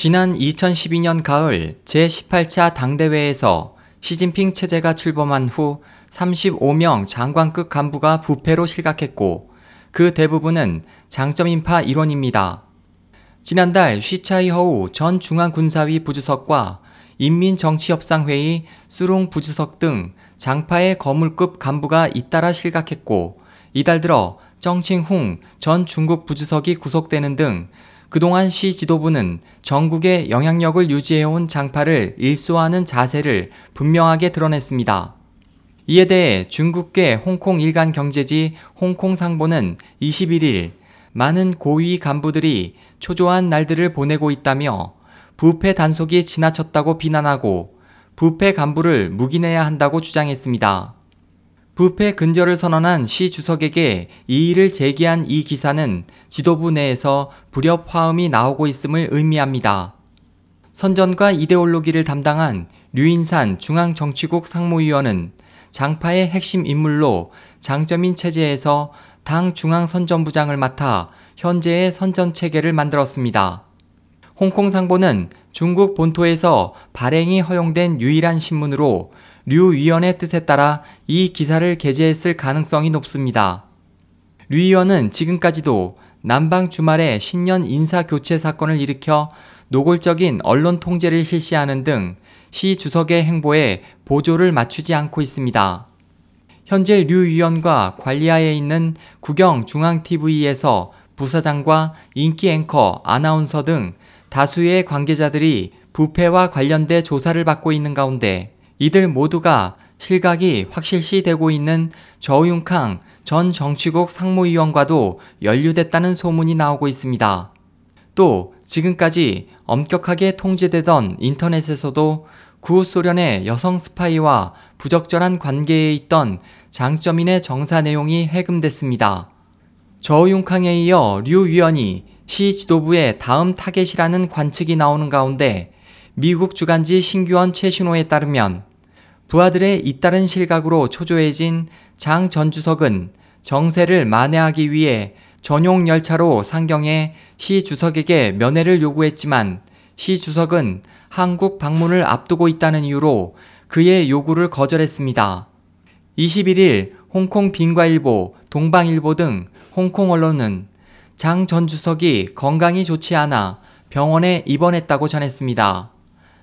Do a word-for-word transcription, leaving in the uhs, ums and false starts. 지난 이천십이 년 가을 제십팔 차 당대회에서 시진핑 체제가 출범한 후 삼십오 명 장관급 간부가 부패로 실각했고 그 대부분은 장쩌민파 일원입니다. 지난달 쉬차이허우 전 중앙군사위 부주석과 인민정치협상회의 수룽 부주석 등 장파의 거물급 간부가 잇따라 실각했고 이달 들어 정칭홍 전 중국 부주석이 구속되는 등 그동안 시 지도부는 전국의 영향력을 유지해온 장파를 일소하는 자세를 분명하게 드러냈습니다. 이에 대해 중국계 홍콩 일간 경제지 홍콩상보는 이십일 일 많은 고위 간부들이 초조한 날들을 보내고 있다며 부패 단속이 지나쳤다고 비난하고 부패 간부를 묵인해야 한다고 주장했습니다. 부패 근절을 선언한 시 주석에게 이의를 제기한 이 기사는 지도부 내에서 불협화음이 나오고 있음을 의미합니다. 선전과 이데올로기를 담당한 류인산 중앙정치국 상무위원은 장파의 핵심 인물로 장쩌민 체제에서 당 중앙선전부장을 맡아 현재의 선전체계를 만들었습니다. 홍콩상보는 중국 본토에서 발행이 허용된 유일한 신문으로 류 위원의 뜻에 따라 이 기사를 게재했을 가능성이 높습니다. 류 위원은 지금까지도 남방 주말에 신년 인사교체 사건을 일으켜 노골적인 언론 통제를 실시하는 등 시 주석의 행보에 보조를 맞추지 않고 있습니다. 현재 류 위원과 관리하에 있는 국영중앙티비에서 부사장과 인기 앵커, 아나운서 등 다수의 관계자들이 부패와 관련돼 조사를 받고 있는 가운데 이들 모두가 실각이 확실시 되고 있는 저우융캉 전 정치국 상무위원과도 연루됐다는 소문이 나오고 있습니다. 또 지금까지 엄격하게 통제되던 인터넷에서도 구소련의 여성 스파이와 부적절한 관계에 있던 장쩌민의 정사 내용이 해금됐습니다. 저우융캉에 이어 류 위원이 시 지도부의 다음 타겟이라는 관측이 나오는 가운데 미국 주간지 신규원 최신호에 따르면 부하들의 잇따른 실각으로 초조해진 장 전 주석은 정세를 만회하기 위해 전용 열차로 상경해 시 주석에게 면회를 요구했지만 시 주석은 한국 방문을 앞두고 있다는 이유로 그의 요구를 거절했습니다. 이십일 일 홍콩 빈과일보, 동방일보 등 홍콩 언론은 장 전 주석이 건강이 좋지 않아 병원에 입원했다고 전했습니다.